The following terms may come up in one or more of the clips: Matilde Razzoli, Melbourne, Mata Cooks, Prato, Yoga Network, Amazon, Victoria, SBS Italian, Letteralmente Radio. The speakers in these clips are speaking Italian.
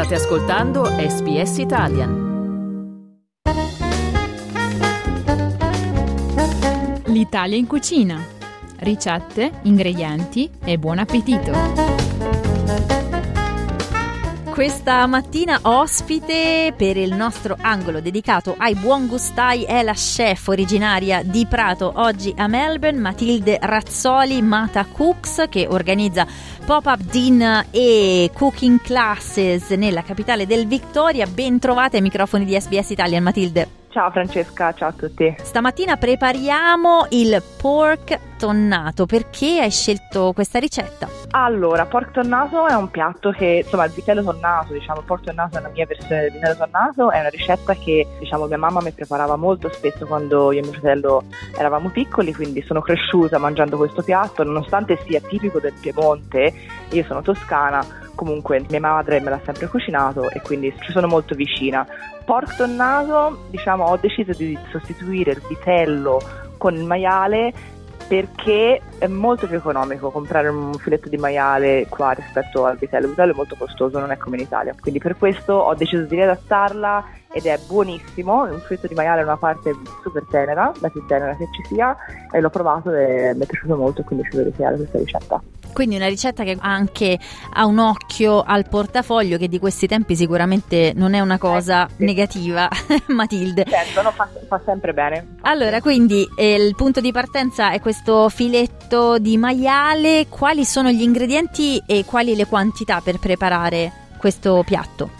State ascoltando SBS Italian. L'Italia in cucina. Ricette, ingredienti e buon appetito! Questa mattina ospite per il nostro angolo dedicato ai buon gustai è la chef originaria di Prato, oggi a Melbourne, Matilde Razzoli, Mata Cooks, che organizza pop-up dinner e cooking classes nella capitale del Victoria. Ben trovata ai microfoni di SBS Italian, Matilde. Ciao Francesca, ciao a tutti. Stamattina prepariamo il pork tonnato. Perché hai scelto questa ricetta? Allora, pork tonnato è un piatto che, insomma, il vitello tonnato, diciamo, il pork tonnato è la mia versione del vitello tonnato, è una ricetta che, diciamo, mia mamma mi preparava molto spesso quando io e mio fratello eravamo piccoli, quindi sono cresciuta mangiando questo piatto, nonostante sia tipico del Piemonte, io sono toscana, comunque mia madre me l'ha sempre cucinato e quindi ci sono molto vicina. Pork tonnato, diciamo, ho deciso di sostituire il vitello con il maiale perché è molto più economico comprare un filetto di maiale qua rispetto al vitello. Il vitello è molto costoso, non è come in Italia, quindi per questo ho deciso di riadattarla ed è buonissimo. Un filetto di maiale è una parte super tenera, la più tenera che ci sia, e l'ho provato e mi è piaciuto molto, quindi ci voglio creare questa ricetta. Quindi una ricetta che anche ha un occhio al portafoglio, che di questi tempi sicuramente non è una cosa sì. negativa, Matilde. Certo, no, fa sempre bene. Allora, quindi il punto di partenza è questo filetto di maiale. Quali sono gli ingredienti e quali le quantità per preparare questo piatto?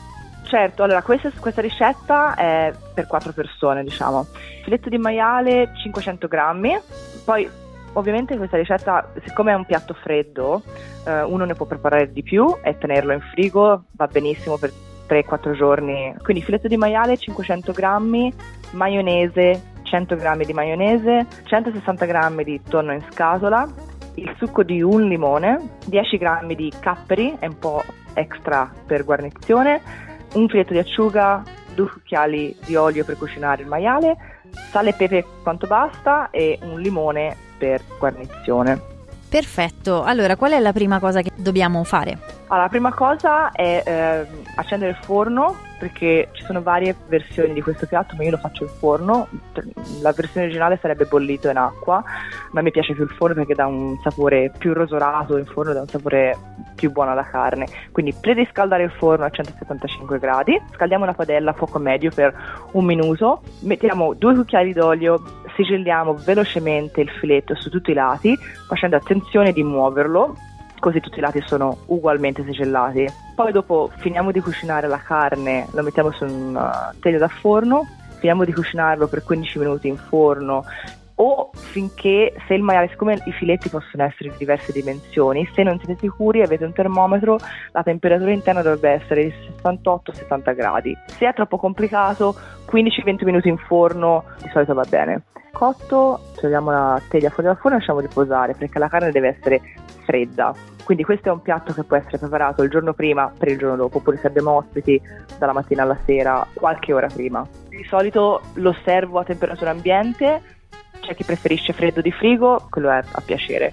Certo, allora questa ricetta è per 4 persone, diciamo. Filetto di maiale 500 grammi, poi... Ovviamente questa ricetta, siccome è un piatto freddo, uno ne può preparare di più e tenerlo in frigo, va benissimo per 3-4 giorni. Quindi filetto di maiale 500 grammi, maionese 100 grammi di maionese, 160 grammi di tonno in scatola, il succo di un limone, 10 grammi di capperi, è un po' extra per guarnizione, un filetto di acciuga, 2 cucchiali di olio per cucinare il maiale, sale e pepe quanto basta e un limone per guarnizione. Perfetto, allora qual è la prima cosa che dobbiamo fare? Allora, la prima cosa è accendere il forno, perché ci sono varie versioni di questo piatto, ma io lo faccio al forno. La versione originale sarebbe bollito in acqua, ma mi piace più il forno perché dà un sapore più rosorato, in forno dà un sapore più buono alla carne. Quindi preriscaldare il forno a 175 gradi, scaldiamo una padella a fuoco medio per un minuto, mettiamo 2 cucchiali d'olio, sigilliamo velocemente il filetto su tutti i lati, facendo attenzione di muoverlo, così tutti i lati sono ugualmente sigillati. Poi dopo finiamo di cucinare la carne, lo mettiamo su una teglia da forno, finiamo di cucinarlo per 15 minuti in forno, o finché, se il maiale, siccome i filetti possono essere di diverse dimensioni, se non siete sicuri avete un termometro, la temperatura interna dovrebbe essere di 68-70 gradi. Se è troppo complicato, 15-20 minuti in forno di solito va bene. Cotto, togliamo la teglia fuori dal forno e lasciamo riposare, perché la carne deve essere fredda. Quindi questo è un piatto che può essere preparato il giorno prima per il giorno dopo, oppure se abbiamo ospiti dalla mattina alla sera, qualche ora prima. Di solito lo servo a temperatura ambiente, c'è chi preferisce freddo di frigo, quello è a piacere.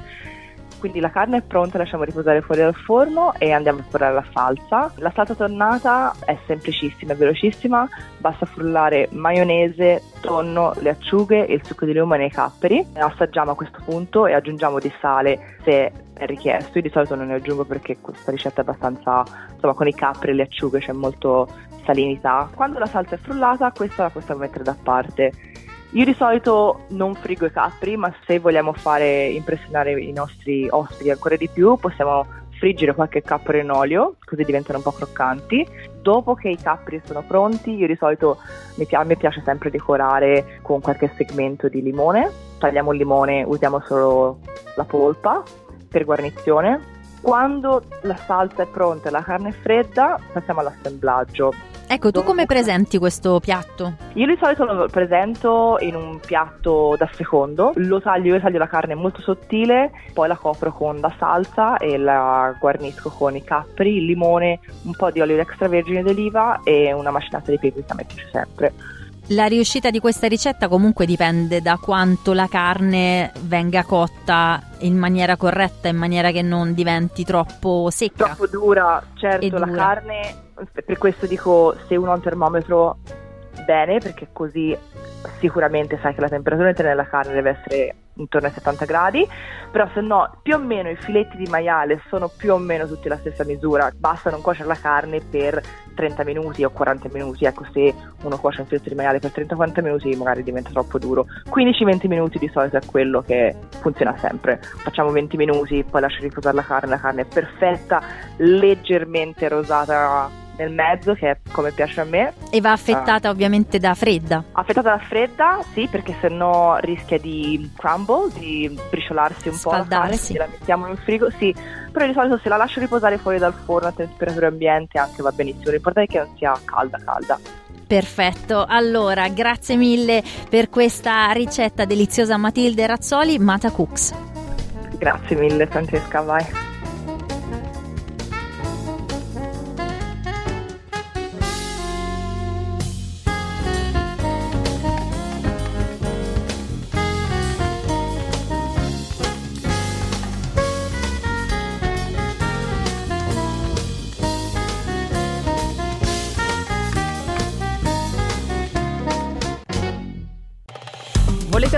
Quindi la carne è pronta, lasciamo riposare fuori dal forno e andiamo a preparare la salsa. La salsa tonnata è semplicissima e velocissima, basta frullare maionese, tonno, le acciughe, il succo di limone e i capperi. Assaggiamo a questo punto e aggiungiamo di sale se è richiesto. Io di solito non ne aggiungo perché questa ricetta è abbastanza, insomma, con i capperi e le acciughe c'è molto salinità. Quando la salsa è frullata, questa la possiamo mettere da parte. Io di solito non frigo i capperi, ma se vogliamo fare impressionare i nostri ospiti ancora di più, possiamo friggere qualche cappero in olio, così diventano un po' croccanti. Dopo che i capperi sono pronti, io di solito mi piace sempre decorare con qualche segmento di limone. Tagliamo il limone, usiamo solo la polpa per guarnizione. Quando la salsa è pronta e la carne è fredda, passiamo all'assemblaggio. Ecco, tu come presenti questo piatto? Io di solito lo presento in un piatto da secondo, io taglio la carne molto sottile, poi la copro con la salsa e la guarnisco con i capperi, il limone, un po' di olio extravergine d'oliva e una macinata di pepe che mi piace sempre. La riuscita di questa ricetta comunque dipende da quanto la carne venga cotta in maniera corretta, in maniera che non diventi troppo secca. Troppo dura, certo, la carne per questo dico, se uno ha un termometro, bene, perché così sicuramente sai che la temperatura interna della carne deve essere intorno ai 70 gradi, però se no più o meno i filetti di maiale sono più o meno tutti la stessa misura, basta non cuocere la carne per 30 minuti o 40 minuti, ecco, se uno cuoce un filetto di maiale per 30-40 minuti magari diventa troppo duro, 15-20 minuti di solito è quello che funziona sempre, facciamo 20 minuti, poi lascio riposare la carne è perfetta, leggermente rosata nel mezzo, che è come piace a me, e va affettata ovviamente da fredda, sì, perché sennò rischia di crumble, di briciolarsi un po' la carne, se la mettiamo in frigo, sì, però di solito se la lascio riposare fuori dal forno a temperatura ambiente anche va benissimo, l'importante è che non sia calda. Perfetto, allora grazie mille per questa ricetta deliziosa Matilde Razzoli, Mata Cooks. Grazie mille Francesca, vai. Volete